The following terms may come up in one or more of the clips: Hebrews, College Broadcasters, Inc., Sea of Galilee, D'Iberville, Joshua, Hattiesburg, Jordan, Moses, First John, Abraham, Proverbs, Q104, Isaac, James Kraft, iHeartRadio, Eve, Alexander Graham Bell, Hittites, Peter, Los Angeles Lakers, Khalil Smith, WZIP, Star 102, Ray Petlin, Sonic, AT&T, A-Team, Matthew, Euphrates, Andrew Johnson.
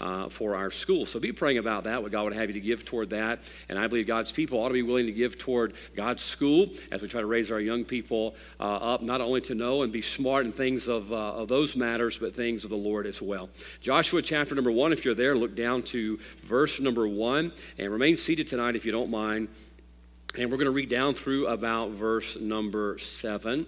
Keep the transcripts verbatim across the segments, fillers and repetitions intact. uh, for our school. So be praying about that, what God would have you to give toward that. And I believe God's people ought to be willing to give toward God's school as we try to raise our young people uh, up, not only to know and be smart in things of, uh, of those matters, but things of the Lord as well. Joshua chapter number one, if you're there, look down to verse number one, and remain seated tonight if you don't mind. And we're going to read down through about verse number seven.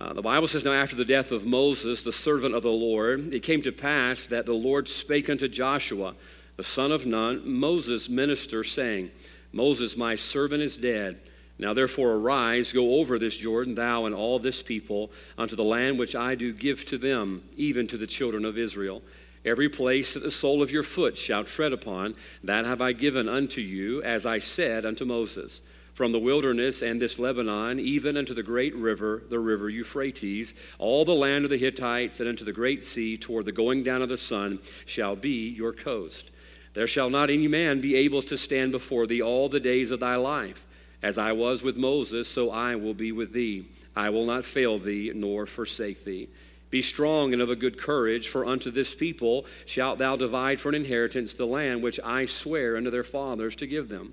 Uh, the Bible says, "Now after the death of Moses, the servant of the Lord, it came to pass that the Lord spake unto Joshua, the son of Nun, Moses' minister, saying, Moses, my servant, is dead. Now therefore arise, go over this Jordan, thou and all this people, unto the land which I do give to them, even to the children of Israel. Every place that the sole of your foot shall tread upon, that have I given unto you, as I said unto Moses. From the wilderness and this Lebanon, even unto the great river, the river Euphrates, all the land of the Hittites, and unto the great sea, toward the going down of the sun, shall be your coast. There shall not any man be able to stand before thee all the days of thy life. As I was with Moses, so I will be with thee. I will not fail thee, nor forsake thee. Be strong and of a good courage, for unto this people shalt thou divide for an inheritance the land which I swear unto their fathers to give them.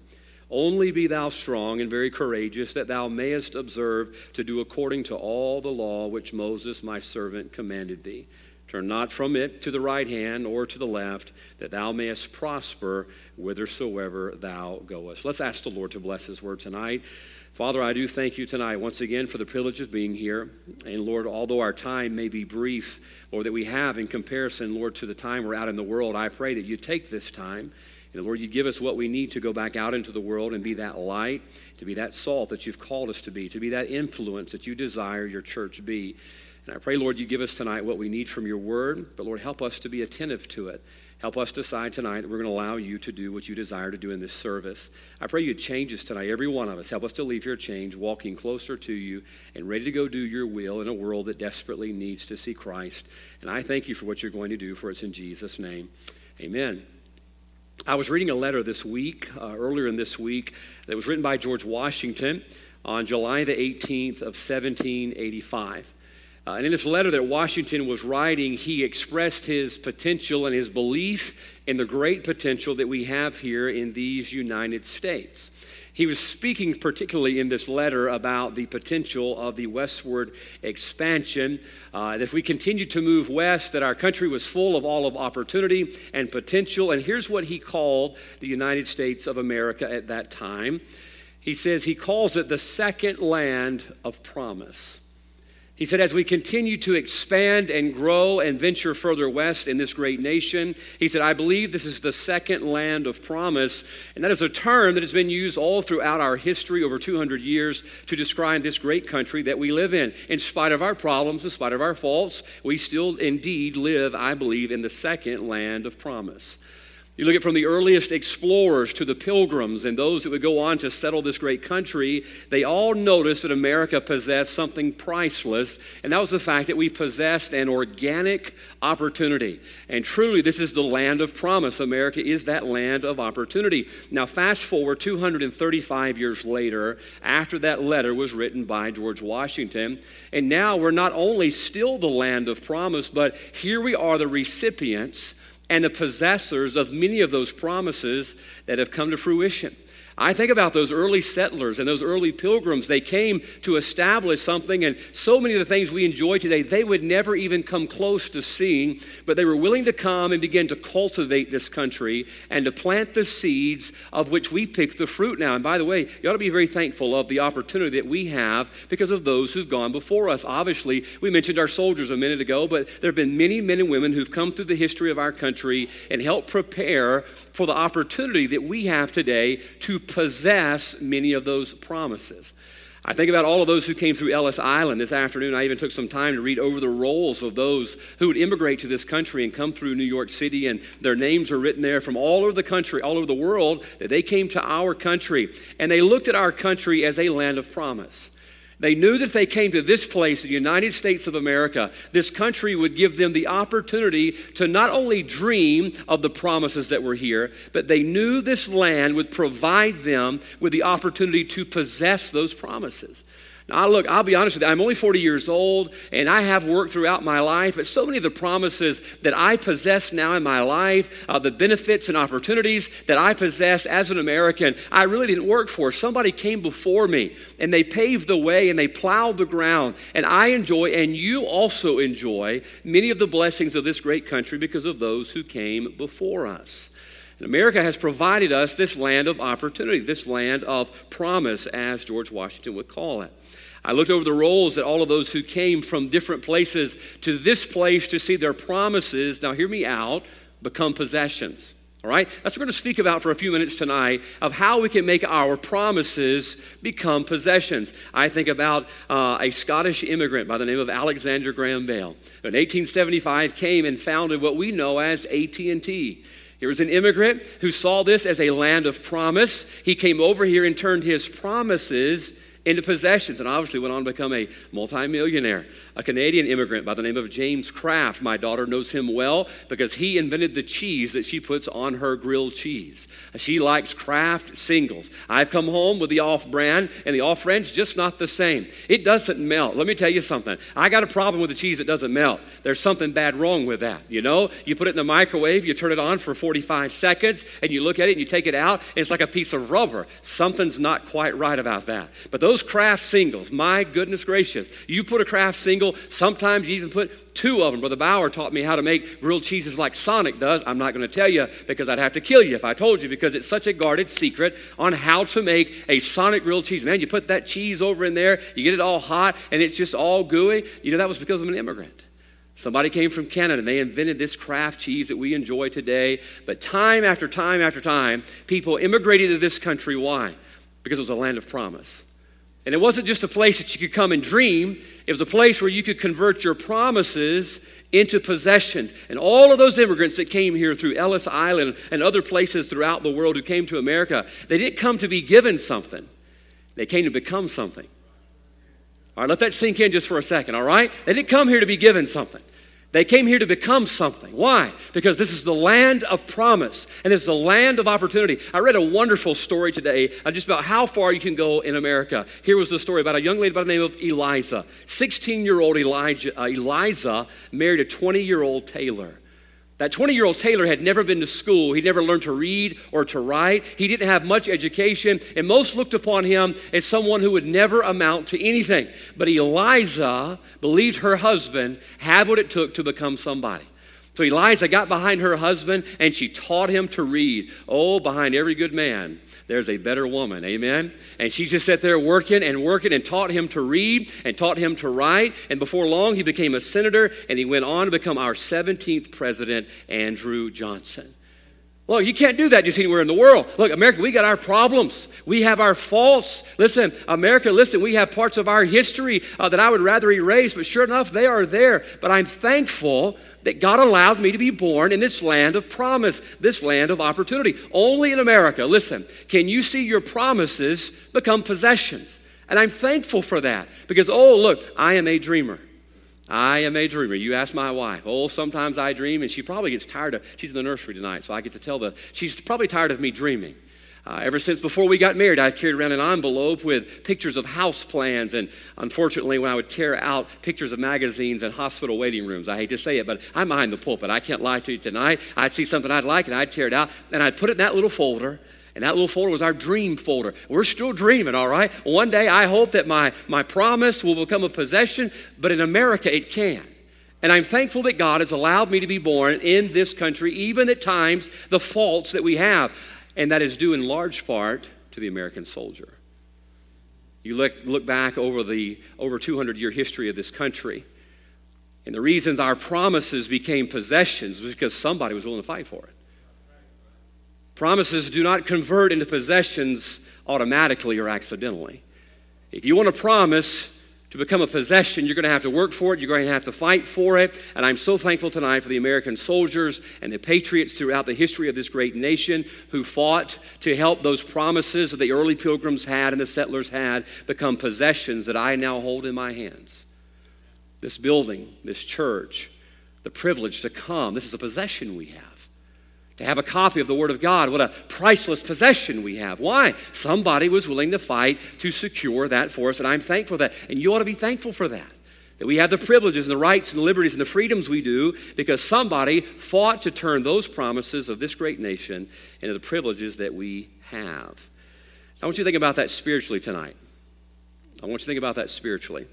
Only be thou strong and very courageous, that thou mayest observe to do according to all the law which Moses my servant commanded thee. Turn not from it to the right hand or to the left, that thou mayest prosper whithersoever thou goest." Let's ask the Lord to bless his word tonight. Father, I do thank you tonight once again for the privilege of being here. And Lord, although our time may be brief, Lord, that we have in comparison, Lord, to the time we're out in the world, I pray that you take this time. And Lord, you give us what we need to go back out into the world and be that light, to be that salt that you've called us to be, to be that influence that you desire your church be. And I pray, Lord, you give us tonight what we need from your word, but Lord, help us to be attentive to it. Help us decide tonight that we're going to allow you to do what you desire to do in this service. I pray you'd change us tonight, every one of us. Help us to leave here changed, walking closer to you and ready to go do your will in a world that desperately needs to see Christ. And I thank you for what you're going to do, for it's in Jesus' name. Amen. I was reading a letter this week, uh, earlier in this week, that was written by George Washington on July the eighteenth of seventeen eighty-five. Uh, and in this letter that Washington was writing, he expressed his potential and his belief in the great potential that we have here in these United States. He was speaking particularly in this letter about the potential of the westward expansion. Uh, if we continued to move west, that our country was full of all of opportunity and potential. And here's what he called the United States of America at that time. He says he calls it the second land of promise. He said, as we continue to expand and grow and venture further west in this great nation, he said, I believe this is the second land of promise. And that is a term that has been used all throughout our history, over two hundred years, to describe this great country that we live in. In spite of our problems, in spite of our faults, we still indeed live, I believe, in the second land of promise. You look at from the earliest explorers to the pilgrims and those that would go on to settle this great country, they all noticed that America possessed something priceless, and that was the fact that we possessed an organic opportunity. And truly, this is the land of promise. America is that land of opportunity. Now, fast forward two hundred thirty-five years later, after that letter was written by George Washington, and now we're not only still the land of promise, but here we are the recipients and the possessors of many of those promises that have come to fruition. I think about those early settlers and those early pilgrims. They came to establish something, and so many of the things we enjoy today, they would never even come close to seeing, but they were willing to come and begin to cultivate this country and to plant the seeds of which we pick the fruit now. And by the way, you ought to be very thankful of the opportunity that we have because of those who've gone before us. Obviously, we mentioned our soldiers a minute ago, but there have been many men and women who've come through the history of our country and helped prepare for the opportunity that we have today to possess many of those promises. I think about all of those who came through Ellis Island this afternoon. I even took some time to read over the rolls of those who would immigrate to this country and come through New York City, and their names are written there from all over the country, all over the world, that they came to our country, and they looked at our country as a land of promise. They knew that if they came to this place, the United States of America, this country would give them the opportunity to not only dream of the promises that were here, but they knew this land would provide them with the opportunity to possess those promises. Now, look, I'll be honest with you, I'm only forty years old, and I have worked throughout my life, but so many of the promises that I possess now in my life, uh, the benefits and opportunities that I possess as an American, I really didn't work for. Somebody came before me, and they paved the way, and they plowed the ground, and I enjoy, and you also enjoy, many of the blessings of this great country because of those who came before us. And America has provided us this land of opportunity, this land of promise, as George Washington would call it. I looked over the rolls at all of those who came from different places to this place to see their promises, now hear me out, become possessions. All right? That's what we're going to speak about for a few minutes tonight, of how we can make our promises become possessions. I think about uh, a Scottish immigrant by the name of Alexander Graham Bell, who in eighteen seventy-five came and founded what we know as A T and T. He was an immigrant who saw this as a land of promise. He came over here and turned his promises into possessions, and obviously went on to become a multimillionaire. A Canadian immigrant by the name of James Kraft. My daughter knows him well because he invented the cheese that she puts on her grilled cheese. She likes Kraft singles. I've come home with the off-brand, and the off-brand's just not the same. It doesn't melt. Let me tell you something. I got a problem with the cheese that doesn't melt. There's something bad wrong with that, you know? You put it in the microwave, you turn it on for forty-five seconds, and you look at it, and you take it out, and it's like a piece of rubber. Something's not quite right about that. But those Those Kraft singles, my goodness gracious. You put a Kraft single, sometimes you even put two of them. Brother Bauer taught me how to make grilled cheeses like Sonic does. I'm not going to tell you because I'd have to kill you if I told you, because it's such a guarded secret on how to make a Sonic grilled cheese. Man, you put that cheese over in there, you get it all hot, and it's just all gooey. You know, that was because I'm an immigrant. Somebody came from Canada, and they invented this Kraft cheese that we enjoy today. But time after time after time, people immigrated to this country. Why? Because it was a land of promise. And it wasn't just a place that you could come and dream. It was a place where you could convert your promises into possessions. And all of those immigrants that came here through Ellis Island and other places throughout the world who came to America, they didn't come to be given something. They came to become something. All right, let that sink in just for a second, all right? They didn't come here to be given something. They came here to become something. Why? Because this is the land of promise, and this is the land of opportunity. I read a wonderful story today just about how far you can go in America. Here was the story about a young lady by the name of Eliza. sixteen-year-old Elijah, uh, Eliza married a twenty-year-old tailor. That twenty-year-old tailor had never been to school. He'd never learned to read or to write. He didn't have much education, and most looked upon him as someone who would never amount to anything. But Eliza believed her husband had what it took to become somebody. So Eliza got behind her husband, and she taught him to read. Oh, behind every good man, there's a better woman, amen? And she just sat there working and working and taught him to read and taught him to write. And before long, he became a senator, and he went on to become our seventeenth president, Andrew Johnson. Look, you can't do that just anywhere in the world. Look, America, we got our problems. We have our faults. Listen, America, listen, we have parts of our history uh, that I would rather erase, but sure enough, they are there. But I'm thankful that God allowed me to be born in this land of promise, this land of opportunity. Only in America, listen, can you see your promises become possessions? And I'm thankful for that because, oh, look, I am a dreamer. I am a dreamer. You ask my wife. Oh, sometimes I dream, and she probably gets tired of, she's in the nursery tonight, so I get to tell the, she's probably tired of me dreaming. Uh, ever since before we got married, I've carried around an envelope with pictures of house plans, and unfortunately, when I would tear out pictures of magazines and hospital waiting rooms, I hate to say it, but I'm behind the pulpit. I can't lie to you tonight. I'd see something I'd like, and I'd tear it out, and I'd put it in that little folder. And that little folder was our dream folder. We're still dreaming, all right? One day I hope that my, my promise will become a possession, but in America it can. And I'm thankful that God has allowed me to be born in this country, even at times the faults that we have. And that is due in large part to the American soldier. You look, look back over the over two hundred year history of this country, and the reasons our promises became possessions was because somebody was willing to fight for it. Promises do not convert into possessions automatically or accidentally. If you want a promise to become a possession, you're going to have to work for it. You're going to have to fight for it. And I'm so thankful tonight for the American soldiers and the patriots throughout the history of this great nation who fought to help those promises that the early pilgrims had and the settlers had become possessions that I now hold in my hands. This building, this church, the privilege to come, this is a possession we have. to have a copy of the Word of God. What a priceless possession we have. Why? Somebody was willing to fight to secure that for us, and I'm thankful for that. And you ought to be thankful for that, that we have the privileges and the rights and the liberties and the freedoms we do because somebody fought to turn those promises of this great nation into the privileges that we have. I want you to think about that spiritually tonight. I want you to think about that spiritually.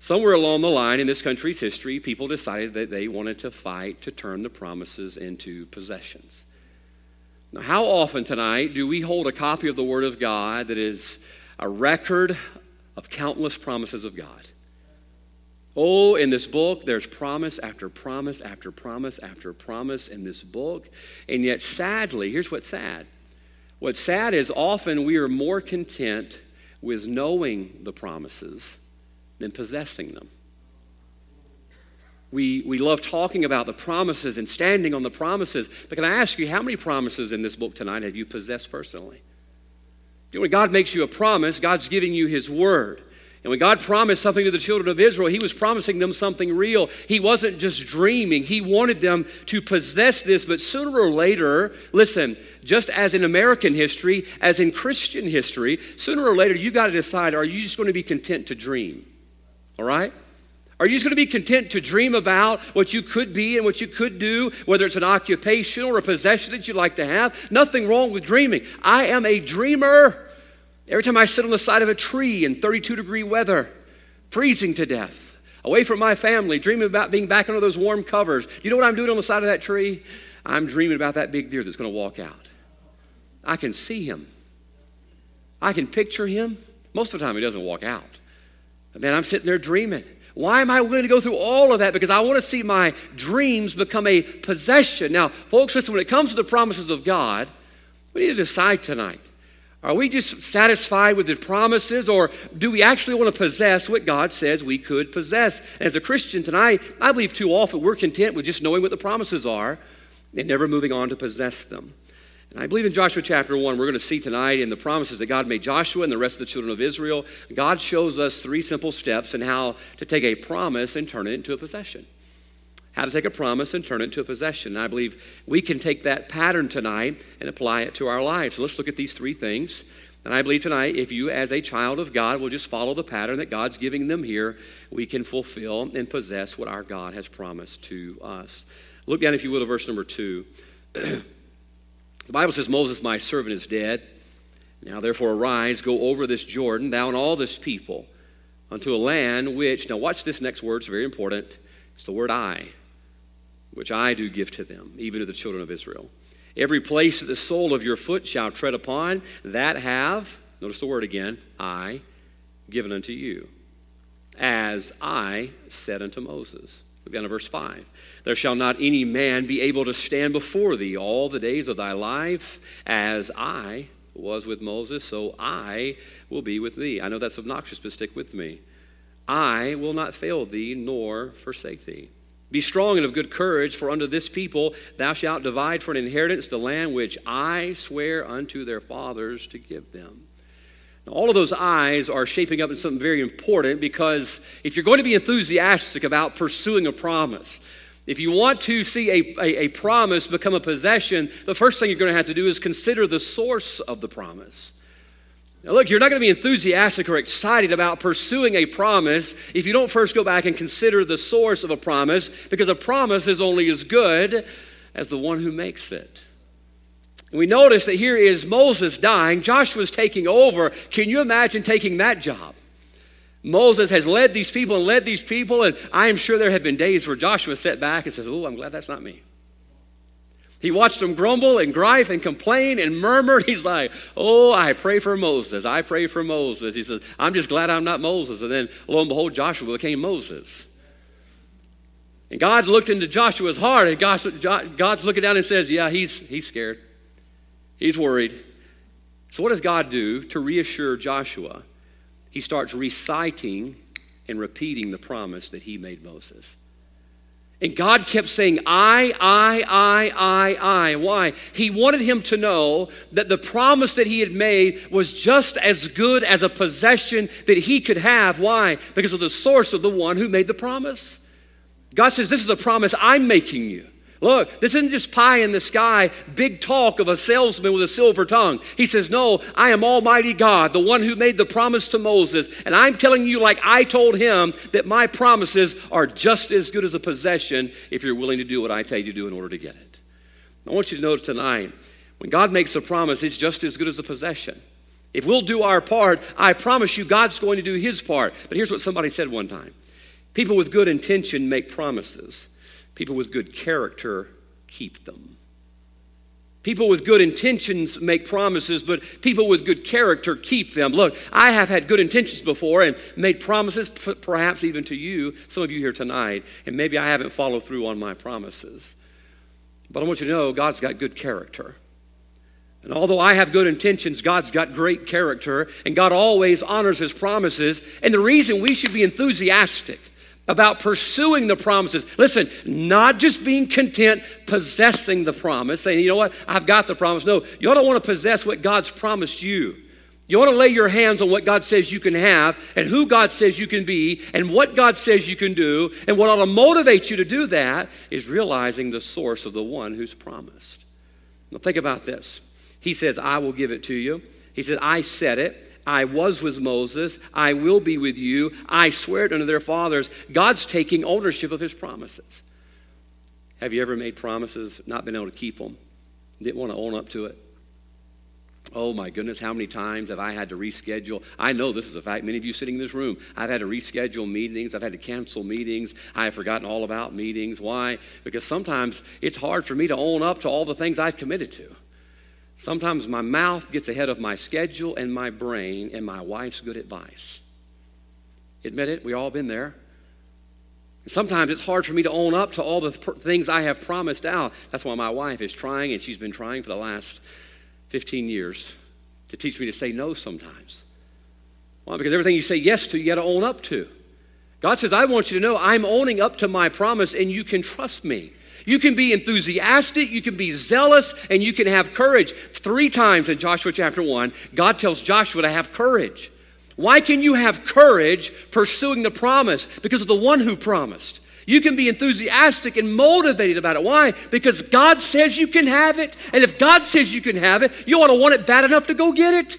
Somewhere along the line in this country's history, people decided that they wanted to fight to turn the promises into possessions. Now, how often tonight do we hold a copy of the Word of God that is a record of countless promises of God? Oh, in this book, there's promise after promise after promise after promise in this book. And yet, sadly, here's what's sad. What's sad is often we are more content with knowing the promises than possessing them. We, we love talking about the promises and standing on the promises, but can I ask you, how many promises in this book tonight have you possessed personally? You know, when God makes you a promise, God's giving you His Word. And when God promised something to the children of Israel, He was promising them something real. He wasn't just dreaming. He wanted them to possess this. But sooner or later, listen, just as in American history, as in Christian history, sooner or later you've got to decide, are you just going to be content to dream? All right? Are you just going to be content to dream about what you could be and what you could do, whether it's an occupation or a possession that you'd like to have? Nothing wrong with dreaming. I am a dreamer. Every time I sit on the side of a tree in thirty-two degree weather, freezing to death, away from my family, dreaming about being back under those warm covers, you know what I'm doing on the side of that tree? I'm dreaming about that big deer that's going to walk out. I can see him. I can picture him. Most of the time, he doesn't walk out. But man, I'm sitting there dreaming. Why am I willing to go through all of that? Because I want to see my dreams become a possession. Now, folks, listen, when it comes to the promises of God, we need to decide tonight. Are we just satisfied with the promises, or do we actually want to possess what God says we could possess? And as a Christian tonight, I believe too often we're content with just knowing what the promises are and never moving on to possess them. And I believe in Joshua chapter one, we're going to see tonight in the promises that God made Joshua and the rest of the children of Israel, God shows us three simple steps in how to take a promise and turn it into a possession. How to take a promise and turn it into a possession. And I believe we can take that pattern tonight and apply it to our lives. So let's look at these three things. And I believe tonight, if you as a child of God will just follow the pattern that God's giving them here, we can fulfill and possess what our God has promised to us. Look down, if you will, to verse number two. The Bible says, Moses, my servant, is dead. Now therefore arise, go over this Jordan, thou and all this people, unto a land which, now watch this next word, it's very important. It's the word I. Which I do give to them, even to the children of Israel. Every place that the sole of your foot shall tread upon, that have, notice the word again, I, given unto you, as I said unto Moses. Look down to verse five. There shall not any man be able to stand before thee all the days of thy life, as I was with Moses, so I will be with thee. I know that's obnoxious, but stick with me. I will not fail thee nor forsake thee. Be strong and of good courage, for unto this people thou shalt divide for an inheritance the land which I swear unto their fathers to give them. Now, all of those I's are shaping up in something very important, because if you're going to be enthusiastic about pursuing a promise, if you want to see a, a, a promise become a possession, the first thing you're going to have to do is consider the source of the promise. Now look, you're not going to be enthusiastic or excited about pursuing a promise if you don't first go back and consider the source of a promise, because a promise is only as good as the one who makes it. And we notice that here is Moses dying, Joshua's taking over. Can you imagine taking that job? Moses has led these people and led these people, and I am sure there have been days where Joshua sat back and says, oh, I'm glad that's not me. He watched them grumble and gripe and complain and murmur. He's like, oh, I pray for Moses. I pray for Moses. He says, I'm just glad I'm not Moses. And then, lo and behold, Joshua became Moses. And God looked into Joshua's heart, and God's, God's looking down and says, yeah, he's, he's scared. He's worried. So what does God do to reassure Joshua? He starts reciting and repeating the promise that he made Moses. And God kept saying, I, I, I, I, I. Why? He wanted him to know that the promise that he had made was just as good as a possession that he could have. Why? Because of the source of the one who made the promise. God says, this is a promise I'm making you. Look, this isn't just pie in the sky, big talk of a salesman with a silver tongue. He says, no, I am Almighty God, the one who made the promise to Moses. And I'm telling you, like I told him, that my promises are just as good as a possession if you're willing to do what I tell you to do in order to get it. I want you to know tonight, when God makes a promise, it's just as good as a possession. If we'll do our part, I promise you God's going to do his part. But here's what somebody said one time. People with good intention make promises. People with good character keep them. People with good intentions make promises, but people with good character keep them. Look, I have had good intentions before and made promises, p- perhaps even to you, some of you here tonight, and maybe I haven't followed through on my promises. But I want you to know God's got good character. And although I have good intentions, God's got great character, and God always honors his promises. And the reason we should be enthusiastic about pursuing the promises, listen, not just being content possessing the promise, saying, you know what, I've got the promise. No, you ought to want to possess what God's promised you. You ought to lay your hands on what God says you can have and who God says you can be and what God says you can do. And what ought to motivate you to do that is realizing the source of the one who's promised. Now think about this. He says, I will give it to you. He said, I said it. I was with Moses. I will be with you. I swear it unto their fathers. God's taking ownership of his promises. Have you ever made promises, not been able to keep them? Didn't want to own up to it? Oh my goodness, how many times have I had to reschedule? I know this is a fact. Many of you sitting in this room, I've had to reschedule meetings. I've had to cancel meetings. I have forgotten all about meetings. Why? Because sometimes it's hard for me to own up to all the things I've committed to. Sometimes my mouth gets ahead of my schedule and my brain and my wife's good advice. Admit it, we've all been there. Sometimes it's hard for me to own up to all the things I have promised out. That's why my wife is trying, and she's been trying for the last fifteen years to teach me to say no sometimes. Why? Because everything you say yes to, you got to own up to. God says, I want you to know I'm owning up to my promise and you can trust me. You can be enthusiastic, you can be zealous, and you can have courage. Three times in Joshua chapter one, God tells Joshua to have courage. Why can you have courage pursuing the promise? Because of the one who promised. You can be enthusiastic and motivated about it. Why? Because God says you can have it, and if God says you can have it, you ought to want it bad enough to go get it.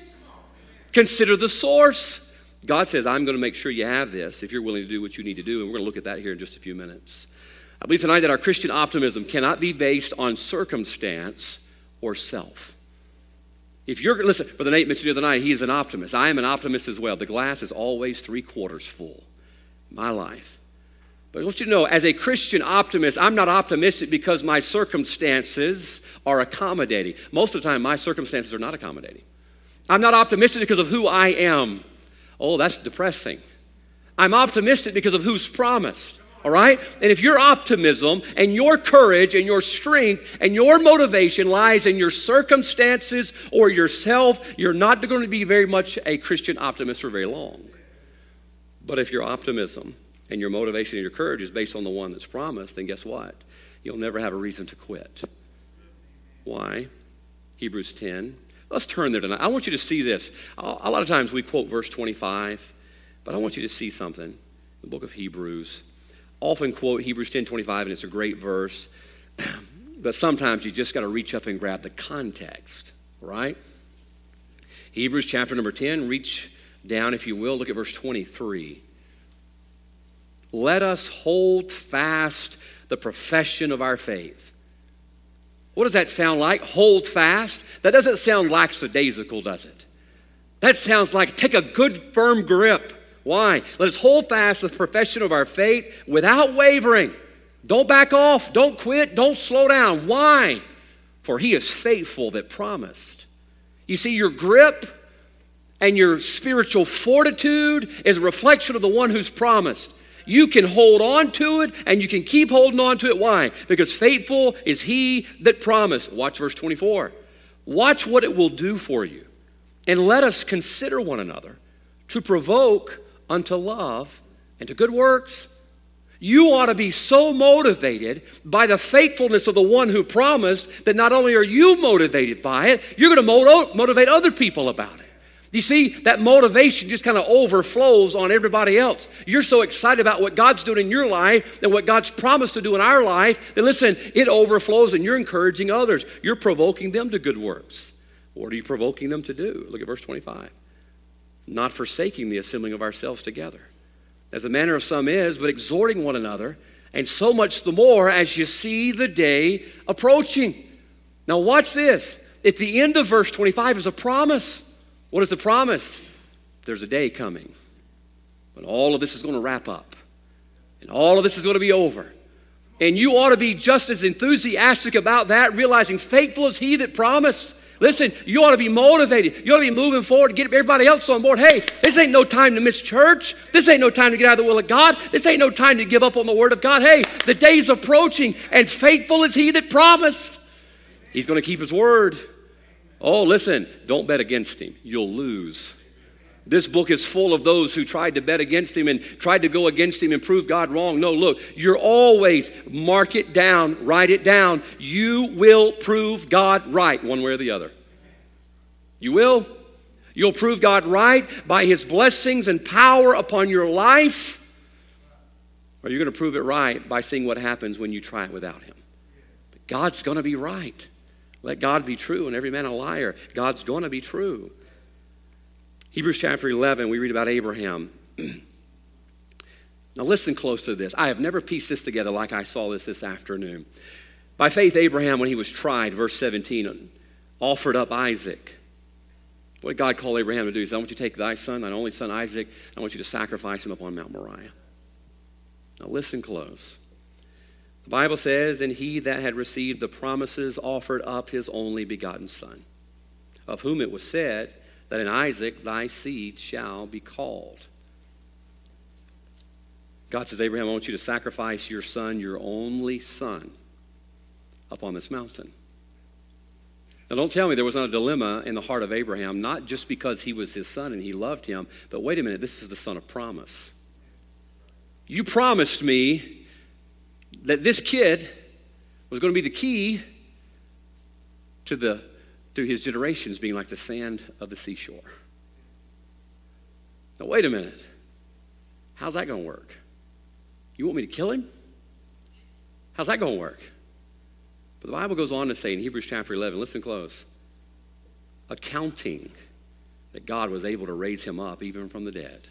Consider the source. God says, I'm going to make sure you have this if you're willing to do what you need to do, and we're going to look at that here in just a few minutes. I believe tonight that our Christian optimism cannot be based on circumstance or self. If you're, listen, Brother Nate mentioned the other night, he is an optimist. I am an optimist as well. The glass is always three quarters full. My life. But I want you to know, as a Christian optimist, I'm not optimistic because my circumstances are accommodating. Most of the time, my circumstances are not accommodating. I'm not optimistic because of who I am. Oh, that's depressing. I'm optimistic because of who's promised. All right? And if your optimism and your courage and your strength and your motivation lies in your circumstances or yourself, you're not going to be very much a Christian optimist for very long. But if your optimism and your motivation and your courage is based on the one that's promised, then guess what? You'll never have a reason to quit. Why? Hebrews ten. Let's turn there tonight. I want you to see this. A lot of times we quote verse twenty-five, but I want you to see something. The book of Hebrews. Often quote Hebrews ten twenty-five, and it's a great verse, but sometimes you just got to reach up and grab the context, right? Hebrews chapter number ten, reach down if you will, look at verse twenty-three. Let us hold fast the profession of our faith. What does that sound like? Hold fast? That doesn't sound lackadaisical, does it? That sounds like take a good firm grip. Why? Let us hold fast the profession of our faith without wavering. Don't back off. Don't quit. Don't slow down. Why? For he is faithful that promised. You see, your grip and your spiritual fortitude is a reflection of the one who's promised. You can hold on to it and you can keep holding on to it. Why? Because faithful is he that promised. Watch verse twenty-four. Watch what it will do for you. And let us consider one another to provoke unto love and to good works. You ought to be so motivated by the faithfulness of the one who promised that not only are you motivated by it, you're going to motivate other people about it. You see, that motivation just kind of overflows on everybody else. You're so excited about what God's doing in your life and what God's promised to do in our life that, listen, it overflows and you're encouraging others. You're provoking them to good works. What are you provoking them to do? Look at verse twenty-five. Not forsaking the assembling of ourselves together, as the manner of some is, but exhorting one another, and so much the more as you see the day approaching. Now watch this. At the end of verse twenty-five is a promise. What is the promise? There's a day coming when all of this is going to wrap up and all of this is going to be over. And you ought to be just as enthusiastic about that, realizing faithful is he that promised. Listen, you ought to be motivated. You ought to be moving forward to get everybody else on board. Hey, this ain't no time to miss church. This ain't no time to get out of the will of God. This ain't no time to give up on the word of God. Hey, the day's approaching, and faithful is he that promised. He's going to keep his word. Oh, listen, don't bet against him. You'll lose. This book is full of those who tried to bet against him and tried to go against him and prove God wrong. No, look, you're always, mark it down, write it down. You will prove God right one way or the other. You will. You'll prove God right by his blessings and power upon your life. Or you're going to prove it right by seeing what happens when you try it without him. But God's going to be right. Let God be true and every man a liar. God's going to be true. Hebrews chapter eleven, we read about Abraham. Now listen close to this. I have never pieced this together like I saw this this afternoon. By faith, Abraham, when he was tried, verse seventeen, offered up Isaac. What did God call Abraham to do? He said, I want you to take thy son, thine only son Isaac, and I want you to sacrifice him upon Mount Moriah. Now listen close. The Bible says, and he that had received the promises offered up his only begotten son, of whom it was said that in Isaac thy seed shall be called. God says, Abraham, I want you to sacrifice your son, your only son, up on this mountain. Now don't tell me there was not a dilemma in the heart of Abraham, not just because he was his son and he loved him, but wait a minute, this is the son of promise. You promised me that this kid was going to be the key to the to his generations being like the sand of the seashore. Now, wait a minute. How's that going to work? You want me to kill him? How's that going to work? But the Bible goes on to say in Hebrews chapter eleven, listen close, accounting that God was able to raise him up even from the dead.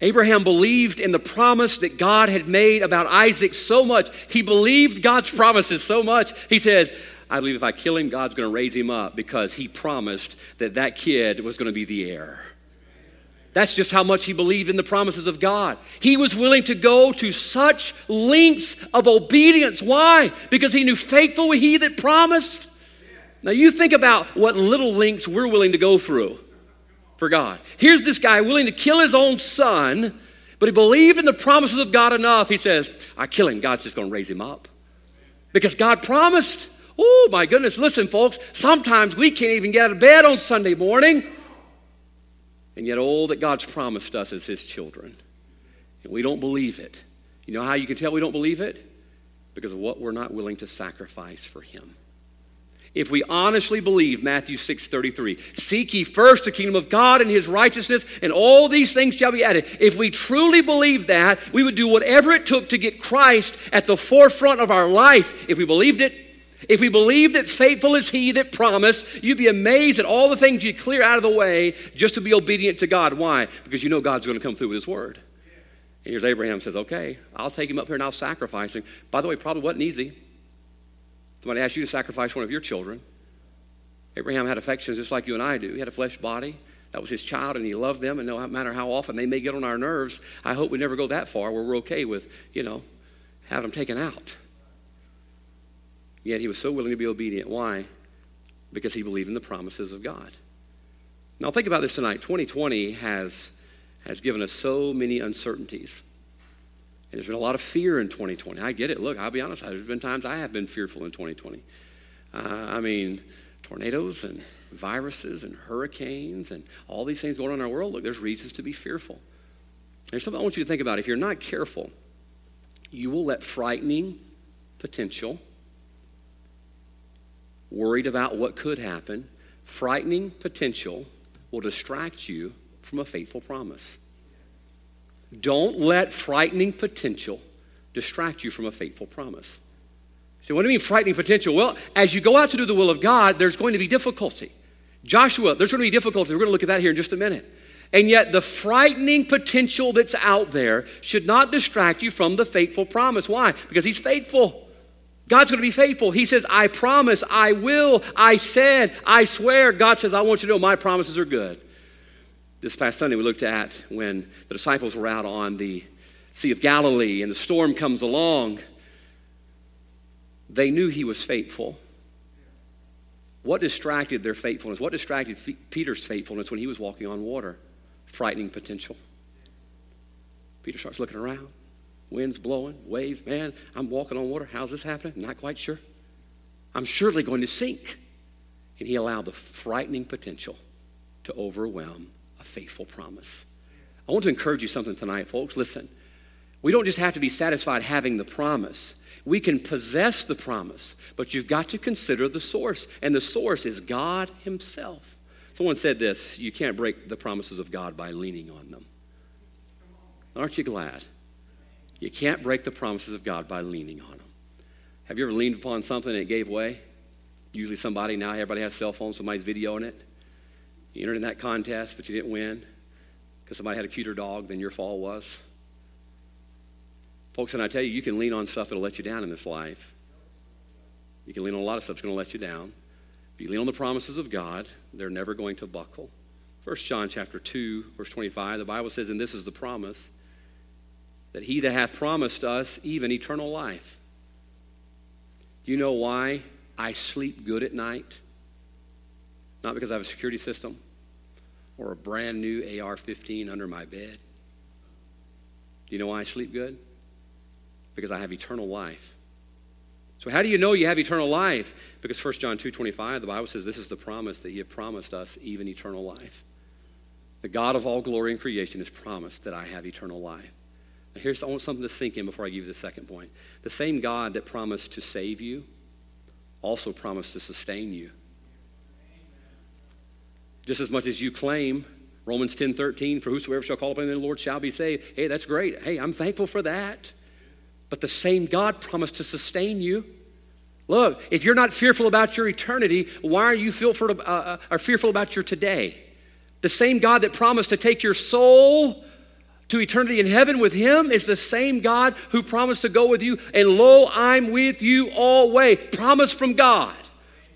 Abraham believed in the promise that God had made about Isaac so much. He believed God's promises so much. He says, I believe if I kill him, God's going to raise him up because he promised that that kid was going to be the heir. That's just how much he believed in the promises of God. He was willing to go to such lengths of obedience. Why? Because he knew faithful was he that promised. Now you think about what little lengths we're willing to go through for God. Here's this guy willing to kill his own son, but he believed in the promises of God enough. He says, I kill him, God's just going to raise him up. Because God promised. Oh, my goodness. Listen, folks, sometimes we can't even get out of bed on Sunday morning. And yet all that God's promised us is his children. And we don't believe it. You know how you can tell we don't believe it? Because of what we're not willing to sacrifice for him. If we honestly believe Matthew six thirty-three, seek ye first the kingdom of God and his righteousness, and all these things shall be added. If we truly believe that, we would do whatever it took to get Christ at the forefront of our life if we believed it. If we believed that faithful is he that promised, you'd be amazed at all the things you clear out of the way just to be obedient to God. Why? Because you know God's going to come through with his word. And here's Abraham says, okay, I'll take him up here and I'll sacrifice him. By the way, probably wasn't easy. Somebody asked you to sacrifice one of your children. Abraham had affections just like you and I do. He had a flesh body. That was his child, and he loved them. And no matter how often they may get on our nerves, I hope we never go that far where we're okay with, you know, having them taken out. Yet he was so willing to be obedient. Why? Because he believed in the promises of God. Now think about this tonight. twenty twenty has, has given us so many uncertainties. And there's been a lot of fear in twenty twenty. I get it. Look, I'll be honest. There's been times I have been fearful in twenty twenty. Uh, I mean, tornadoes and viruses and hurricanes and all these things going on in our world. Look, there's reasons to be fearful. There's something I want you to think about. If you're not careful, you will let frightening potential, worried about what could happen, Frightening potential will distract you from a faithful promise. Don't let frightening potential distract you from a faithful promise. So what do you mean frightening potential? Well, as you go out to do the will of God, there's going to be difficulty. Joshua, there's going to be difficulty. We're going to look at that here in just a minute. And yet the frightening potential that's out there should not distract you from the faithful promise. Why? Because he's faithful. God's going to be faithful. He says, I promise, I will, I said, I swear. God says, I want you to know my promises are good. This past Sunday, we looked at when the disciples were out on the Sea of Galilee and the storm comes along. They knew he was faithful. What distracted their faithfulness? What distracted F- Peter's faithfulness when he was walking on water? Frightening potential. Peter starts looking around. Wind's blowing, waves, man, I'm walking on water. How's this happening? Not quite sure. I'm surely going to sink. And he allowed the frightening potential to overwhelm a faithful promise. I want to encourage you something tonight, folks. Listen, we don't just have to be satisfied having the promise. We can possess the promise, but you've got to consider the source, and the source is God himself. Someone said this, you can't break the promises of God by leaning on them. Aren't you glad? You can't break the promises of God by leaning on them. Have you ever leaned upon something and it gave way? Usually somebody, now everybody has cell phones, somebody's videoing it. You entered in that contest, but you didn't win because somebody had a cuter dog than your fall was. Folks, and I tell you, you can lean on stuff that will let you down in this life. You can lean on a lot of stuff that's going to let you down. If you lean on the promises of God, they're never going to buckle. First John chapter two, verse twenty-five, the Bible says, and this is the promise, that he that hath promised us even eternal life. Do you know why I sleep good at night? Not because I have a security system or a brand new A R fifteen under my bed. Do you know why I sleep good? Because I have eternal life. So how do you know you have eternal life? Because First John two twenty-five, the Bible says this is the promise that he hath promised us, even eternal life. The God of all glory and creation has promised that I have eternal life. Here's, I want something to sink in before I give you the second point. The same God that promised to save you also promised to sustain you. Just as much as you claim, Romans ten thirteen, for whosoever shall call upon the name of the Lord shall be saved. Hey, that's great. Hey, I'm thankful for that. But the same God promised to sustain you. Look, if you're not fearful about your eternity, why are you fearful, uh, are fearful about your today? The same God that promised to take your soul to eternity in heaven with him is the same God who promised to go with you, and lo, I'm with you always. Promise from God.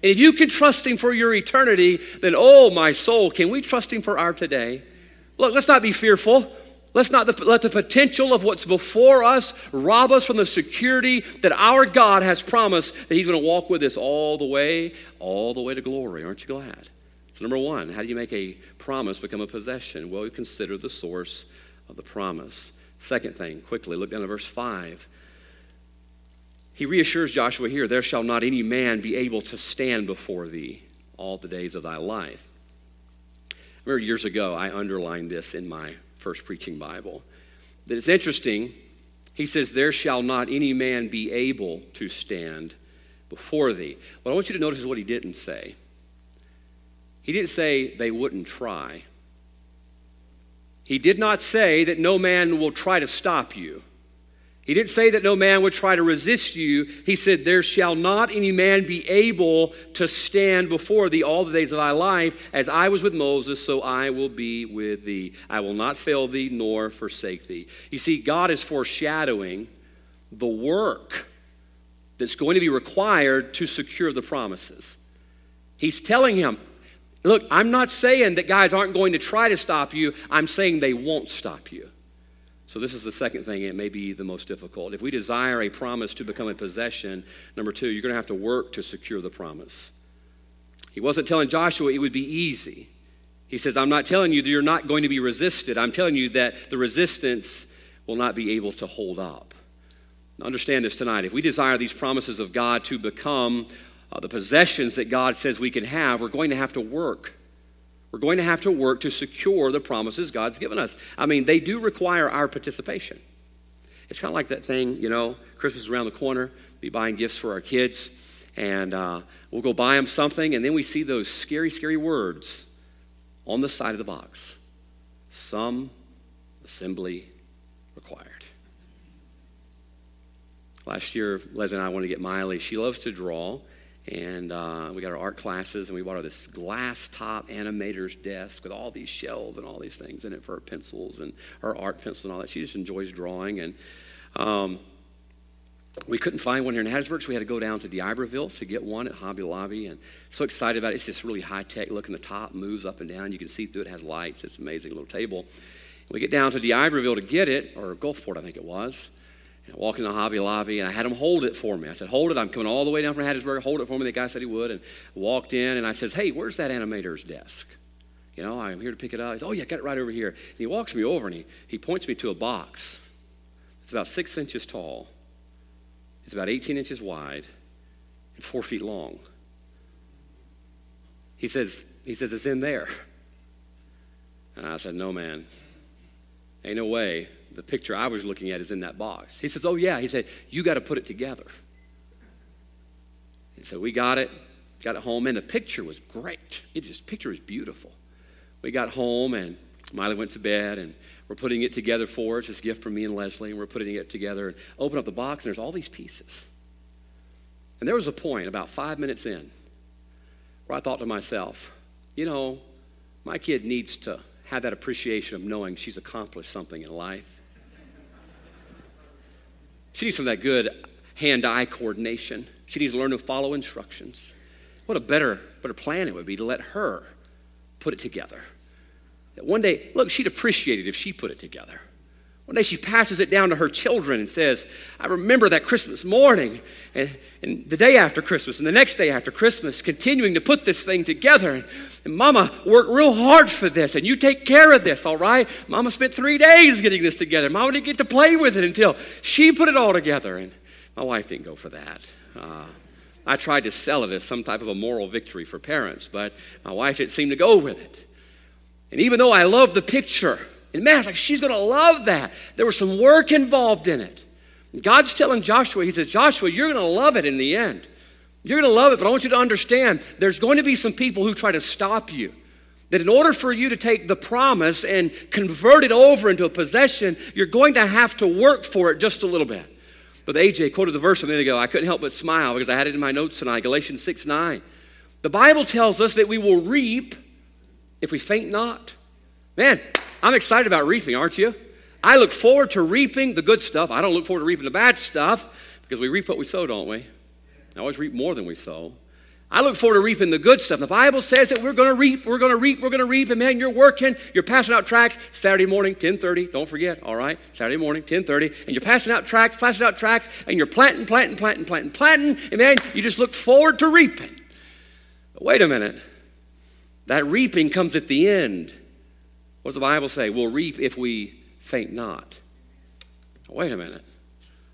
And if you can trust him for your eternity, then oh, my soul, can we trust him for our today? Look, let's not be fearful. Let's not let the potential of what's before us rob us from the security that our God has promised that he's going to walk with us all the way, all the way to glory. Aren't you glad? So number one, how do you make a promise become a possession? Well, you consider the source of the promise. Second thing, quickly, look down at verse five. He reassures Joshua here, there shall not any man be able to stand before thee all the days of thy life. I remember years ago, I underlined this in my first preaching Bible. That it's interesting. He says, there shall not any man be able to stand before thee. What I want you to notice is what he didn't say. He didn't say they wouldn't try. He did not say that no man will try to stop you. He didn't say that no man would try to resist you. He said, there shall not any man be able to stand before thee all the days of thy life. As I was with Moses, so I will be with thee. I will not fail thee nor forsake thee. You see, God is foreshadowing the work that's going to be required to secure the promises. He's telling him, look, I'm not saying that guys aren't going to try to stop you. I'm saying they won't stop you. So this is the second thing, and it may be the most difficult. If we desire a promise to become a possession, number two, you're going to have to work to secure the promise. He wasn't telling Joshua it would be easy. He says, I'm not telling you that you're not going to be resisted. I'm telling you that the resistance will not be able to hold up. Now understand this tonight. If we desire these promises of God to become Uh, the possessions that God says we can have, we're going to have to work. We're going to have to work to secure the promises God's given us. I mean, they do require our participation. It's kind of like that thing, you know, Christmas is around the corner, be buying gifts for our kids, and uh, we'll go buy them something, and then we see those scary, scary words on the side of the box. Some assembly required. Last year, Leslie and I wanted to get Miley. She loves to draw, and uh, we got our art classes, and we bought her this glass top animator's desk with all these shelves and all these things in it for her pencils and her art pencil and all that. She just enjoys drawing, and um, we couldn't find one here in Hattiesburg, so we had to go down to D'Iberville to get one at Hobby Lobby, and so excited about it. It's just really high-tech looking. The top moves up and down. You can see through it. It has lights. It's an amazing little table. We get down to D'Iberville to get it, or Gulfport, I think it was. And I walked into Hobby Lobby, and I had them hold it for me. I said, hold it. I'm coming all the way down from Hattiesburg. Hold it for me. The guy said he would. And I walked in, and I says, hey, where's that animator's desk? You know, I'm here to pick it up. He says, oh, yeah, I got it right over here. And he walks me over, and he, he points me to a box. It's about six inches tall. It's about eighteen inches wide and four feet long. He says, he says, it's in there. And I said, no, man. Ain't no way. The picture I was looking at is in that box. He says, oh, yeah. He said, you got to put it together. And so we got it, got it home, and the picture was great. It just, picture was beautiful. We got home, and Miley went to bed, and we're putting it together for us. It's a gift from me and Leslie, and we're putting it together. And open up the box, and there's all these pieces. And there was a point about five minutes in where I thought to myself, you know, my kid needs to have that appreciation of knowing she's accomplished something in life. She needs some of that good hand-eye coordination. She needs to learn to follow instructions. What a better, better plan it would be to let her put it together. That one day, look, she'd appreciate it if she put it together. One day she passes it down to her children and says, I remember that Christmas morning and, and the day after Christmas and the next day after Christmas continuing to put this thing together. And, and Mama worked real hard for this, and you take care of this, all right? Mama spent three days getting this together. Mama didn't get to play with it until she put it all together. And my wife didn't go for that. Uh, I tried to sell it as some type of a moral victory for parents, but my wife didn't seem to go with it. And even though I loved the picture, and man, I was like, she's going to love that. There was some work involved in it. And God's telling Joshua, he says, Joshua, you're going to love it in the end. You're going to love it, but I want you to understand there's going to be some people who try to stop you. That in order for you to take the promise and convert it over into a possession, you're going to have to work for it just a little bit. But A J quoted the verse a minute ago. I couldn't help but smile because I had it in my notes tonight, Galatians six nine. The Bible tells us that we will reap if we faint not. Man, I'm excited about reaping, aren't you? I look forward to reaping the good stuff. I don't look forward to reaping the bad stuff because we reap what we sow, don't we? I always reap more than we sow. I look forward to reaping the good stuff. The Bible says that we're going to reap, we're going to reap, we're going to reap. And man, you're working, you're passing out tracts Saturday morning, ten thirty. Don't forget, all right? Saturday morning, ten thirty. And you're passing out tracts, passing out tracts, and you're planting, planting, planting, planting, planting. And man, you just look forward to reaping. But wait a minute. That reaping comes at the end. What does the Bible say? We'll reap if we faint not. Wait a minute.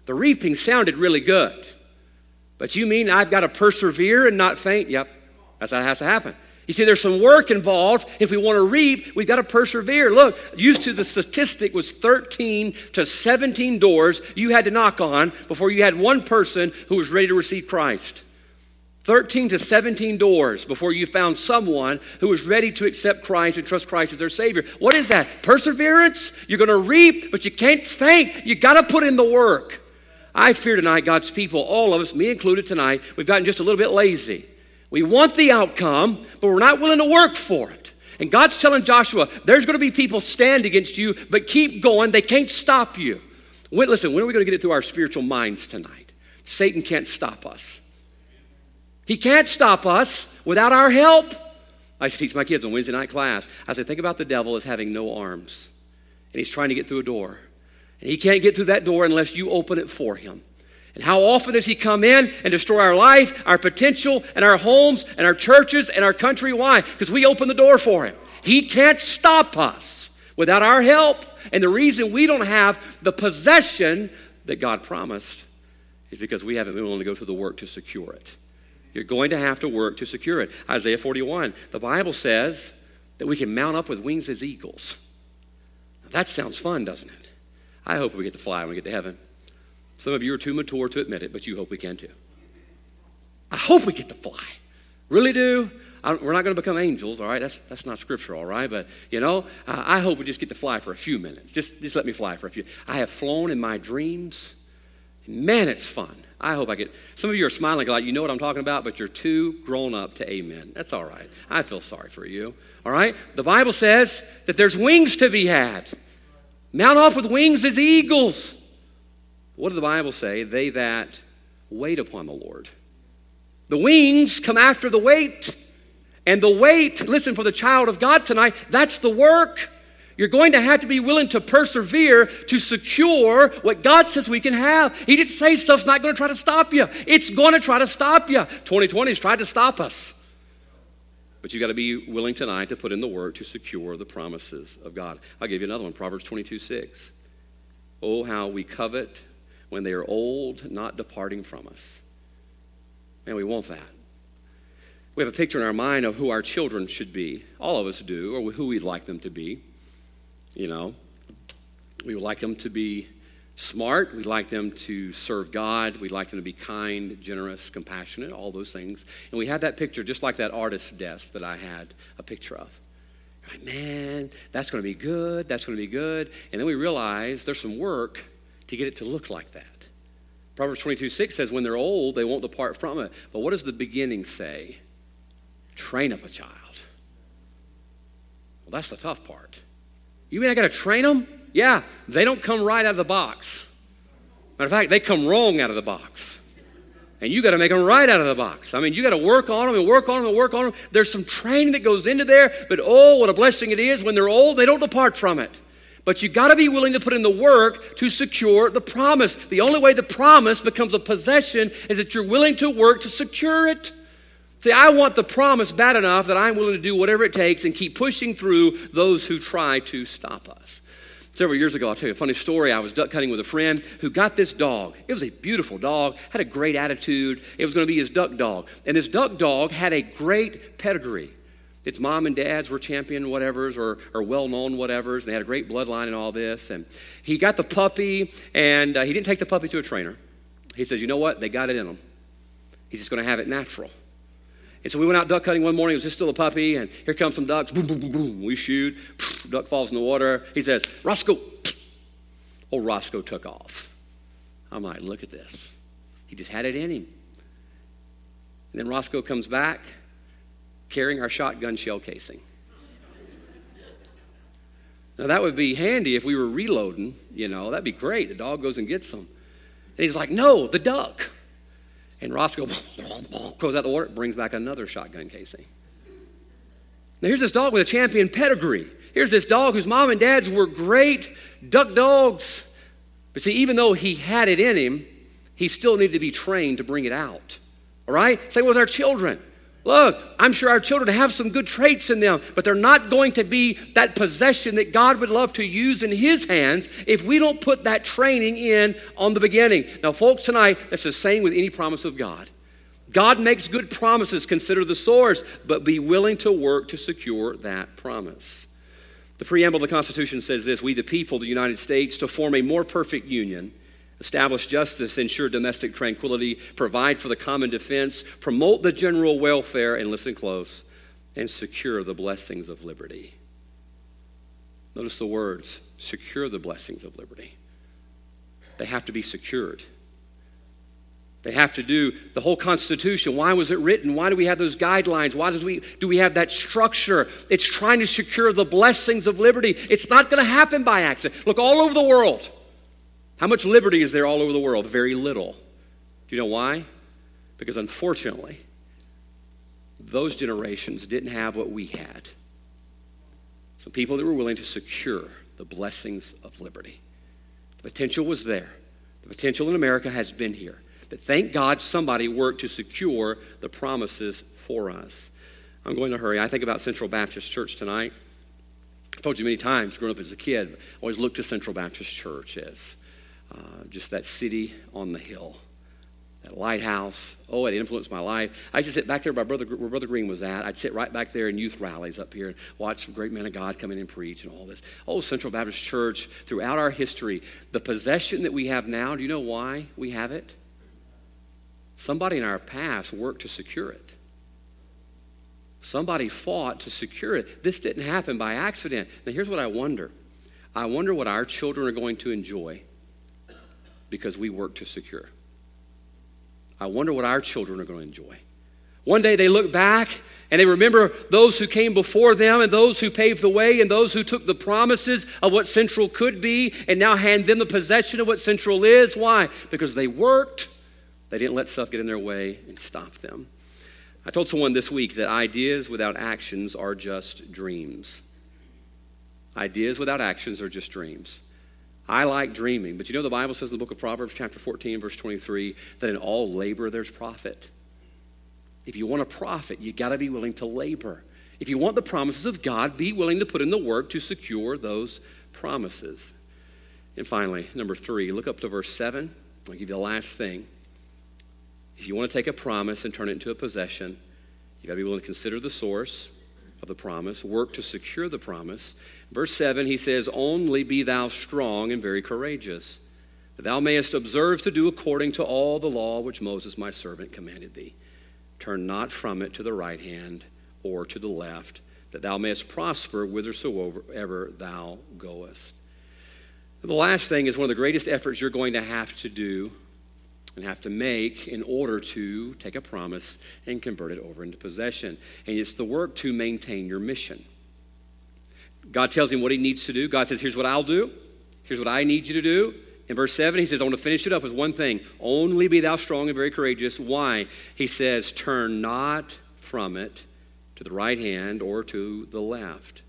The reaping sounded really good. But you mean I've got to persevere and not faint? Yep. That's how it has to happen. You see, there's some work involved. If we want to reap, we've got to persevere. Look, used to the statistic was thirteen to seventeen doors you had to knock on before you had one person who was ready to receive Christ. thirteen to seventeen doors before you found someone who was ready to accept Christ and trust Christ as their Savior. What is that? Perseverance. You're going to reap, but you can't faint. You got to put in the work. I fear tonight, God's people, all of us, me included tonight, we've gotten just a little bit lazy. We want the outcome, but we're not willing to work for it. And God's telling Joshua, there's going to be people stand against you, but keep going. They can't stop you. When, listen, when are we going to get it through our spiritual minds tonight? Satan can't stop us. He can't stop us without our help. I used to teach my kids on Wednesday night class. I said, think about the devil as having no arms, and he's trying to get through a door. And he can't get through that door unless you open it for him. And how often does he come in and destroy our life, our potential, and our homes, and our churches, and our country? Why? Because we open the door for him. He can't stop us without our help. And the reason we don't have the possession that God promised is because we haven't been willing to go through the work to secure it. You're going to have to work to secure it. Isaiah forty-one, the Bible says that we can mount up with wings as eagles. Now, that sounds fun, doesn't it? I hope we get to fly when we get to heaven. Some of you are too mature to admit it, but you hope we can too. I hope we get to fly. Really do. I, we're not going to become angels, all right? That's that's not scripture, all right? But, you know, uh, I hope we just get to fly for a few minutes. Just, just let me fly for a few. I have flown in my dreams. Man, it's fun. I hope I get. Some of you are smiling a lot. You know what I'm talking about, but you're too grown up to amen. That's all right. I feel sorry for you, all right? The Bible says that there's wings to be had. Mount off with wings as eagles. What did the Bible say? They that wait upon the Lord. The wings come after the wait. And the wait, listen, for the child of God tonight, that's the work. You're going to have to be willing to persevere to secure what God says we can have. He didn't say stuff's not going to try to stop you. It's going to try to stop you. twenty twenty has tried to stop us. But you've got to be willing tonight to put in the work to secure the promises of God. I'll give you another one, Proverbs twenty-two six. Oh, how we covet when they are old, not departing from us. Man, we want that. We have a picture in our mind of who our children should be. All of us do, or who we'd like them to be. You know, we would like them to be smart. We'd like them to serve God. We'd like them to be kind, generous, compassionate, all those things. And we had that picture just like that artist's desk that I had a picture of. Like, man, that's going to be good. That's going to be good. And then we realized there's some work to get it to look like that. Proverbs twenty-two six says when they're old, they won't depart from it. But what does the beginning say? Train up a child. Well, that's the tough part. You mean I got to train them? Yeah, they don't come right out of the box. Matter of fact, they come wrong out of the box. And you got to make them right out of the box. I mean, you got to work on them and work on them and work on them. There's some training that goes into there, but oh, what a blessing it is. When they're old, they don't depart from it. But you got to be willing to put in the work to secure the promise. The only way the promise becomes a possession is that you're willing to work to secure it. See, I want the promise bad enough that I'm willing to do whatever it takes and keep pushing through those who try to stop us. Several years ago, I'll tell you a funny story. I was duck hunting with a friend who got this dog. It was a beautiful dog, had a great attitude. It was going to be his duck dog. And his duck dog had a great pedigree. Its mom and dads were champion whatevers or, or well-known whatevers. And they had a great bloodline and all this. And he got the puppy, and uh, he didn't take the puppy to a trainer. He says, you know what? They got it in him. He's just going to have it natural. And so we went out duck hunting one morning. It was just still a puppy, and here comes some ducks. Boom, boom, boom, boom. We shoot. Duck falls in the water. He says, Roscoe. Old Roscoe took off. I'm like, look at this. He just had it in him. And then Roscoe comes back carrying our shotgun shell casing. Now, that would be handy if we were reloading. You know, that'd be great. The dog goes and gets them. And he's like, no, the duck. And Roscoe goes out the water, brings back another shotgun casing. Now here's this dog with a champion pedigree. Here's this dog whose mom and dads were great duck dogs. But see, even though he had it in him, he still needed to be trained to bring it out. All right? Same with our children. Look, I'm sure our children have some good traits in them, but they're not going to be that possession that God would love to use in his hands if we don't put that training in on the beginning. Now, folks, tonight, that's the same with any promise of God. God makes good promises. Consider the source, but be willing to work to secure that promise. The preamble of the Constitution says this: we, the people of the United States, to form a more perfect union, establish justice, ensure domestic tranquility, provide for the common defense, promote the general welfare, and listen close, and secure the blessings of liberty. Notice the words, secure the blessings of liberty. They have to be secured. They have to do the whole Constitution. Why was it written? Why do we have those guidelines? Why does we, do we have that structure? It's trying to secure the blessings of liberty. It's not going to happen by accident. Look all over the world. How much liberty is there all over the world? Very little. Do you know why? Because unfortunately, those generations didn't have what we had. Some people that were willing to secure the blessings of liberty. The potential was there. The potential in America has been here. But thank God somebody worked to secure the promises for us. I'm going to hurry. I think about Central Baptist Church tonight. I told you many times growing up as a kid, I always looked to Central Baptist Church as Uh, just that city on the hill, that lighthouse. Oh, it influenced my life. I used to sit back there by Brother, where Brother Green was at. I'd sit right back there in youth rallies up here and watch some great men of God come in and preach and all this. Oh, Central Baptist Church, throughout our history, the possession that we have now, do you know why we have it? Somebody in our past worked to secure it. Somebody fought to secure it. This didn't happen by accident. Now, here's what I wonder. I wonder what our children are going to enjoy because we worked to secure. I wonder what our children are going to enjoy. One day they look back and they remember those who came before them and those who paved the way and those who took the promises of what Central could be and now hand them the possession of what Central is. Why? Because they worked. They didn't let stuff get in their way and stop them. I told someone this week that ideas without actions are just dreams. Ideas without actions are just dreams. I like dreaming, but you know the Bible says in the book of Proverbs, chapter fourteen, verse twenty-three, that in all labor there's profit. If you want to profit, you got to be willing to labor. If you want the promises of God, be willing to put in the work to secure those promises. And finally, number three, look up to verse seven. I'll give you the last thing. If you want to take a promise and turn it into a possession, you got to be willing to consider the source of the promise, work to secure the promise. Verse seven, he says, "Only be thou strong and very courageous, that thou mayest observe to do according to all the law which Moses my servant commanded thee. Turn not from it to the right hand or to the left, that thou mayest prosper whithersoever thou goest." The last thing is one of the greatest efforts you're going to have to do and have to make in order to take a promise and convert it over into possession. And it's the work to maintain your mission. God tells him what he needs to do. God says, here's what I'll do. Here's what I need you to do. In verse seven, he says, I want to finish it up with one thing. Only be thou strong and very courageous. Why? He says, turn not from it to the right hand or to the left.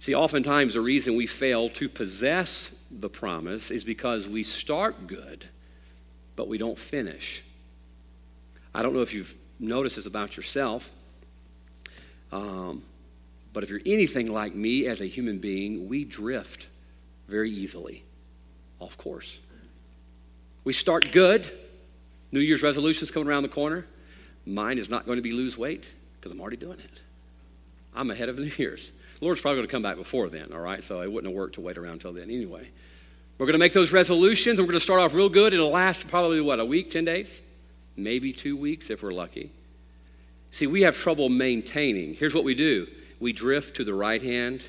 See, oftentimes the reason we fail to possess the promise is because we start good, but we don't finish. I don't know if you've noticed this about yourself, um, but if you're anything like me as a human being, we drift very easily off course. We start good. New Year's resolutions coming around the corner. Mine is not going to be lose weight because I'm already doing it. I'm ahead of New Year's. The Lord's probably going to come back before then, all right? So it wouldn't have worked to wait around until then anyway. We're going to make those resolutions, and we're going to start off real good. It'll last probably, what, a week, ten days? Maybe two weeks if we're lucky. See, we have trouble maintaining. Here's what we do. We drift to the right hand,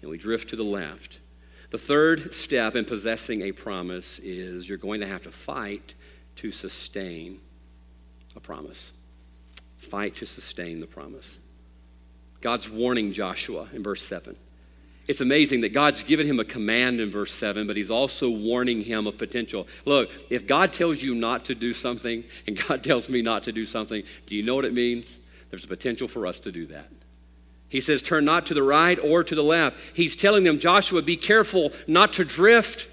and we drift to the left. The third step in possessing a promise is you're going to have to fight to sustain a promise. Fight to sustain the promise. God's warning Joshua in verse seven. It's amazing that God's given him a command in verse seven, but he's also warning him of potential. Look, if God tells you not to do something and God tells me not to do something, do you know what it means? There's a potential for us to do that. He says, turn not to the right or to the left. He's telling them, Joshua, be careful not to drift.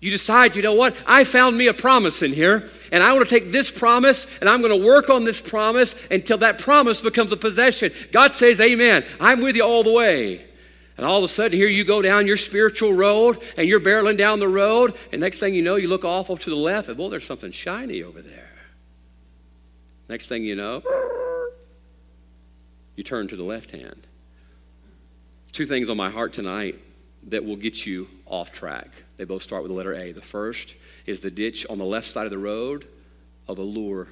You decide, you know what? I found me a promise in here, and I want to take this promise, and I'm going to work on this promise until that promise becomes a possession. God says, amen. I'm with you all the way. And all of a sudden, here you go down your spiritual road, and you're barreling down the road, and next thing you know, you look off, off to the left, and, well, there's something shiny over there. Next thing you know, you turn to the left hand. Two things on my heart tonight that will get you off track. They both start with the letter A. The first is the ditch on the left side of the road of allure.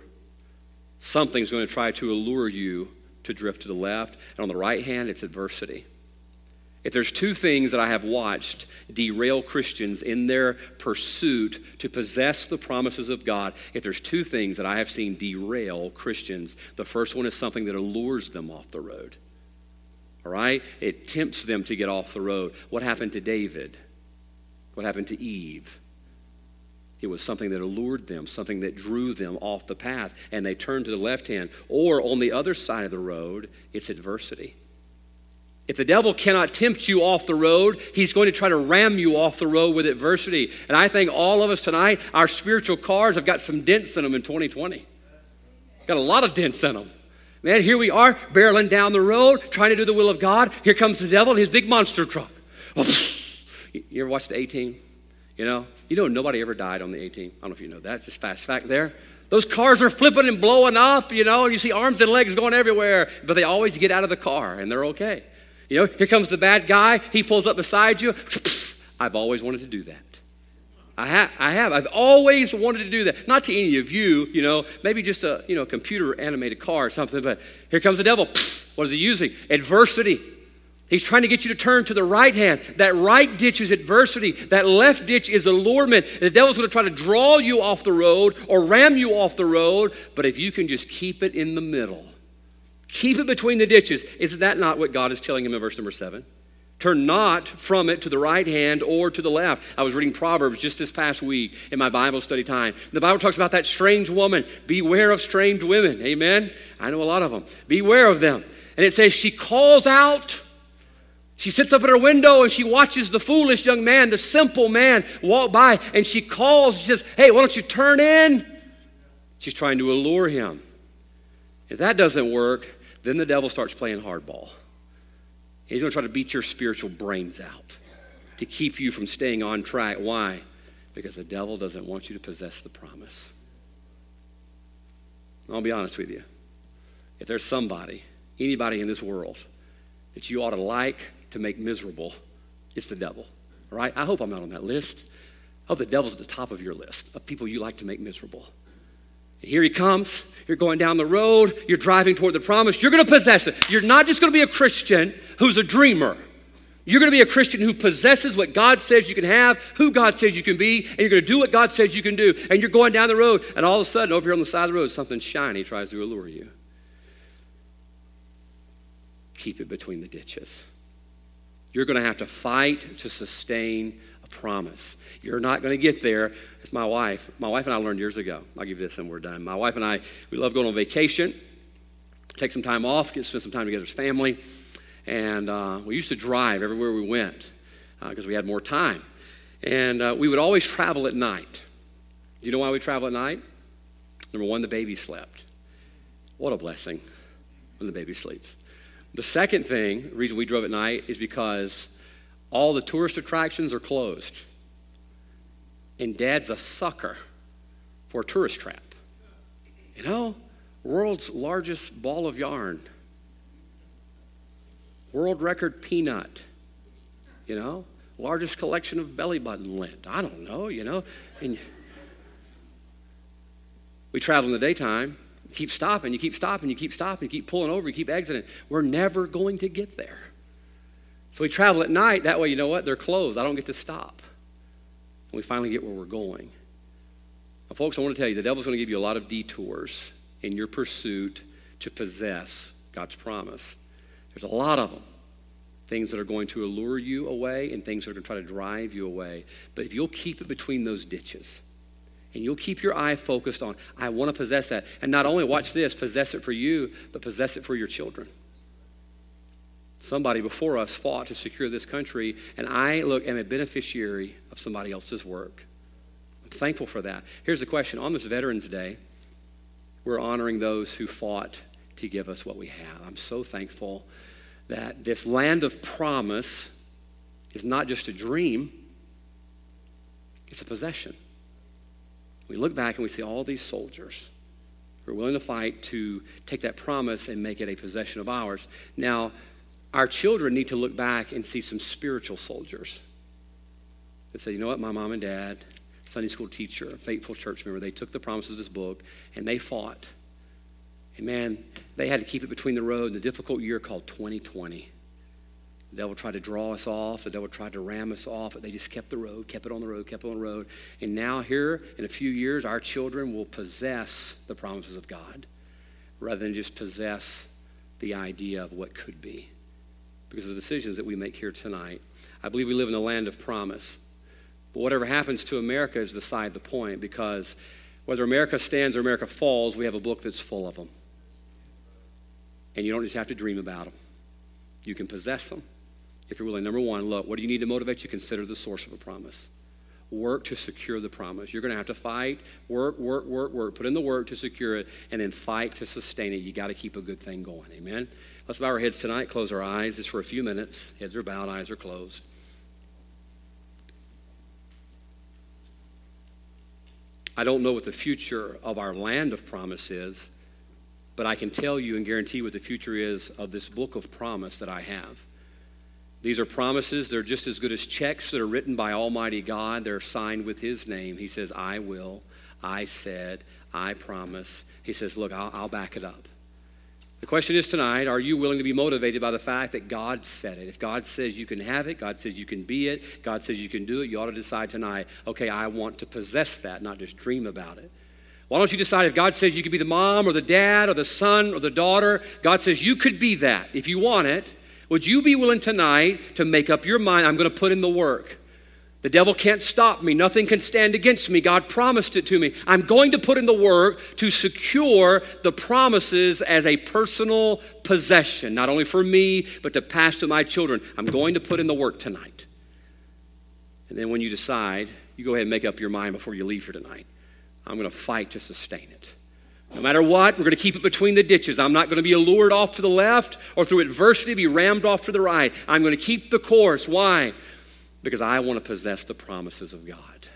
Something's going to try to allure you to drift to the left, and on the right hand, it's adversity. If there's two things that I have watched derail Christians in their pursuit to possess the promises of God, if there's two things that I have seen derail Christians, the first one is something that allures them off the road. All right? It tempts them to get off the road. What happened to David? What happened to Eve? It was something that allured them, something that drew them off the path, and they turned to the left hand. Or on the other side of the road, it's adversity. If the devil cannot tempt you off the road, he's going to try to ram you off the road with adversity. And I think all of us tonight, our spiritual cars have got some dents in them in twenty twenty. Got a lot of dents in them. Man, here we are barreling down the road, trying to do the will of God. Here comes the devil in his big monster truck. You ever watched the A-Team? You know, you know nobody ever died on the A-Team. I don't know if you know that, just fast fact there. Those cars are flipping and blowing up, you know, and you see arms and legs going everywhere, but they always get out of the car and they're okay. You know, here comes the bad guy. He pulls up beside you. I've always wanted to do that. I, ha- I have. I've always wanted to do that. Not to any of you, you know, maybe just a, you know, computer animated car or something, but here comes the devil. What is he using? Adversity. He's trying to get you to turn to the right hand. That right ditch is adversity. That left ditch is allurement. The devil's going to try to draw you off the road or ram you off the road, but if you can just keep it in the middle, keep it between the ditches. Is that not what God is telling him in verse number seven? Turn not from it to the right hand or to the left. I was reading Proverbs just this past week in my Bible study time. The Bible talks about that strange woman. Beware of strange women. Amen? I know a lot of them. Beware of them. And it says she calls out. She sits up at her window and she watches the foolish young man, the simple man, walk by. And she calls. She says, hey, why don't you turn in? She's trying to allure him. If that doesn't work, then the devil starts playing hardball. He's going to try to beat your spiritual brains out to keep you from staying on track. Why? Because the devil doesn't want you to possess the promise. I'll be honest with you. If there's somebody, anybody in this world that you ought to like to make miserable, it's the devil, right? I hope I'm not on that list. I hope the devil's at the top of your list of people you like to make miserable. Here he comes. You're going down the road. You're driving toward the promise. You're going to possess it. You're not just going to be a Christian who's a dreamer. You're going to be a Christian who possesses what God says you can have, who God says you can be, and you're going to do what God says you can do. And you're going down the road, and all of a sudden, over here on the side of the road, something shiny tries to allure you. Keep it between the ditches. You're going to have to fight to sustain promise. You're not going to get there. It's my wife. My wife and I learned years ago. I'll give you this and we're done. My wife and I, we love going on vacation, take some time off, get spend some time together as family. And uh, we used to drive everywhere we went because uh, we had more time. And uh, we would always travel at night. Do you know why we travel at night? Number one, the baby slept. What a blessing when the baby sleeps. The second thing, the reason we drove at night is because all the tourist attractions are closed. And Dad's a sucker for a tourist trap. You know, world's largest ball of yarn. World record peanut. You know, largest collection of belly button lint. I don't know, you know. And we travel in the daytime. You keep stopping, you keep stopping, you keep stopping, you keep pulling over, you keep exiting. We're never going to get there. So we travel at night. That way, you know what? They're closed. I don't get to stop. And we finally get where we're going. Now, folks, I want to tell you, the devil's going to give you a lot of detours in your pursuit to possess God's promise. There's a lot of them. Things that are going to allure you away and things that are going to try to drive you away. But if you'll keep it between those ditches and you'll keep your eye focused on, I want to possess that. And not only, watch this, possess it for you, but possess it for your children. Somebody before us fought to secure this country, and I, look, am a beneficiary of somebody else's work. I'm thankful for that. Here's the question. On this Veterans Day, we're honoring those who fought to give us what we have. I'm so thankful that this land of promise is not just a dream. It's a possession. We look back and we see all these soldiers who are willing to fight to take that promise and make it a possession of ours. Now, our children need to look back and see some spiritual soldiers that say, you know what, my mom and dad, Sunday school teacher, faithful church member, they took the promises of this book and they fought. And man, they had to keep it between the road in the difficult year called twenty twenty. The devil tried to draw us off. The devil tried to ram us off. But they just kept the road, kept it on the road, kept it on the road. And now here in a few years, our children will possess the promises of God rather than just possess the idea of what could be. Because of the decisions that we make here tonight. I believe we live in a land of promise. But whatever happens to America is beside the point, because whether America stands or America falls, we have a book that's full of them. And you don't just have to dream about them. You can possess them if you're willing. Number one, look, what do you need to motivate you? Consider the source of a promise. Work to secure the promise. You're going to have to fight, work, work, work, work. Put in the work to secure it, and then fight to sustain it. You got to keep a good thing going. Amen? Let's bow our heads tonight, close our eyes just for a few minutes. Heads are bowed, eyes are closed. I don't know what the future of our land of promise is, but I can tell you and guarantee what the future is of this book of promise that I have. These are promises. They're just as good as checks that are written by Almighty God. They're signed with his name. He says, I will. I said. I promise. He says, look, I'll, I'll back it up. The question is tonight, are you willing to be motivated by the fact that God said it? If God says you can have it, God says you can be it, God says you can do it, you ought to decide tonight, okay, I want to possess that, not just dream about it. Why don't you decide if God says you could be the mom or the dad or the son or the daughter, God says you could be that if you want it. Would you be willing tonight to make up your mind, I'm going to put in the work? The devil can't stop me. Nothing can stand against me. God promised it to me. I'm going to put in the work to secure the promises as a personal possession, not only for me, but to pass to my children. I'm going to put in the work tonight. And then when you decide, you go ahead and make up your mind before you leave here tonight. I'm going to fight to sustain it. No matter what, we're going to keep it between the ditches. I'm not going to be allured off to the left or through adversity be rammed off to the right. I'm going to keep the course. Why? Because I want to possess the promises of God.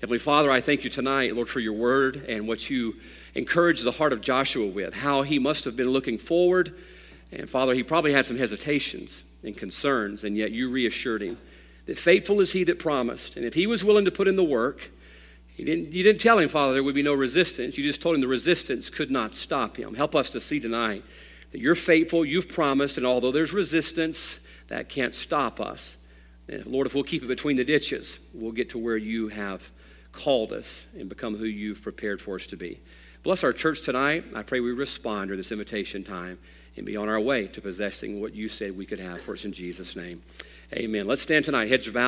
Heavenly Father, I thank you tonight, Lord, for your word and what you encouraged the heart of Joshua with, how he must have been looking forward. And Father, he probably had some hesitations and concerns, and yet you reassured him that faithful is he that promised. And if he was willing to put in the work, he didn't, you didn't tell him, Father, there would be no resistance. You just told him the resistance could not stop him. Help us to see tonight that you're faithful, you've promised, and although there's resistance, that can't stop us. And Lord, if we'll keep it between the ditches, we'll get to where you have called us and become who you've prepared for us to be. Bless our church tonight. I pray we respond to this invitation time and be on our way to possessing what you said we could have for us in Jesus' name. Amen. Let's stand tonight. Heads are bowed.